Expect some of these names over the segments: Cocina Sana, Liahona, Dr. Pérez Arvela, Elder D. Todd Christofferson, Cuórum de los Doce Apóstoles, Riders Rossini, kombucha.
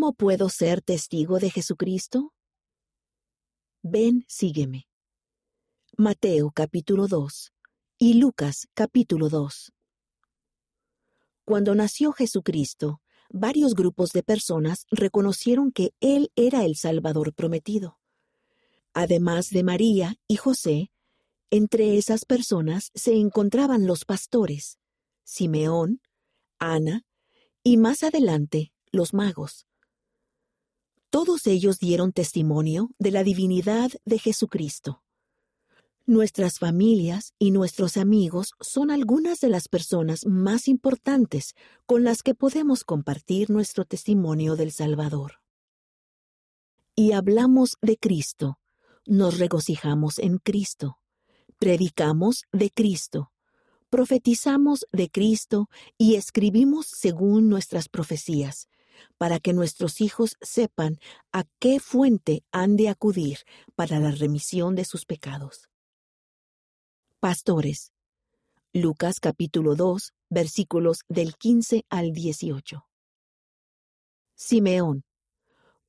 ¿Cómo puedo ser testigo de Jesucristo? Ven, sígueme. Mateo capítulo 2 y Lucas capítulo 2. Cuando nació Jesucristo, varios grupos de personas reconocieron que Él era el Salvador prometido. Además de María y José, entre esas personas se encontraban los pastores, Simeón, Ana y más adelante los magos. Todos ellos dieron testimonio de la divinidad de Jesucristo. Nuestras familias y nuestros amigos son algunas de las personas más importantes con las que podemos compartir nuestro testimonio del Salvador. Y hablamos de Cristo, nos regocijamos en Cristo, predicamos de Cristo, profetizamos de Cristo y escribimos según nuestras profecías, para que nuestros hijos sepan a qué fuente han de acudir para la remisión de sus pecados. Pastores. Lucas capítulo 2, versículos del 15 al 18. Simeón.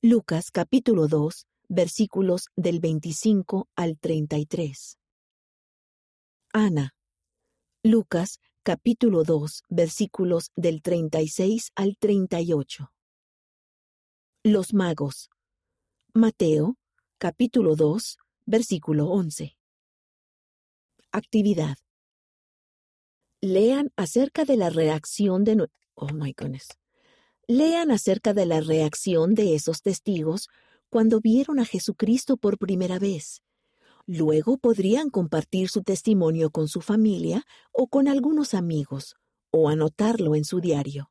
Lucas capítulo 2, versículos del 25 al 33. Ana. Lucas capítulo 2, versículos del 36 al 38. Los magos. Mateo capítulo 2, versículo 11. Actividad. Lean acerca de la reacción de esos testigos cuando vieron a Jesucristo por primera vez. Luego podrían compartir su testimonio con su familia o con algunos amigos, o anotarlo en su diario.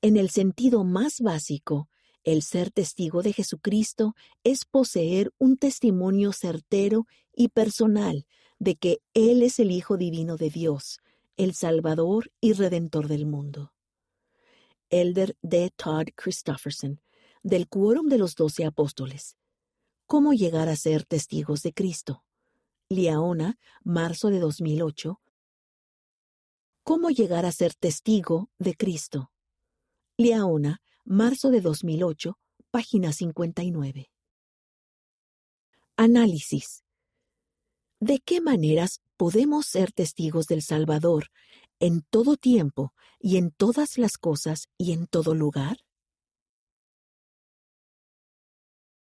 En el sentido más básico, el ser testigo de Jesucristo es poseer un testimonio certero y personal de que Él es el Hijo Divino de Dios, el Salvador y Redentor del mundo. Elder D. Todd Christofferson, del Cuórum de los Doce Apóstoles. ¿Cómo llegar a ser testigos de Cristo? Liahona, marzo de 2008. ¿Cómo llegar a ser testigo de Cristo? Liahona, marzo de 2008, página 59. Análisis. ¿De qué maneras podemos ser testigos del Salvador en todo tiempo y en todas las cosas y en todo lugar?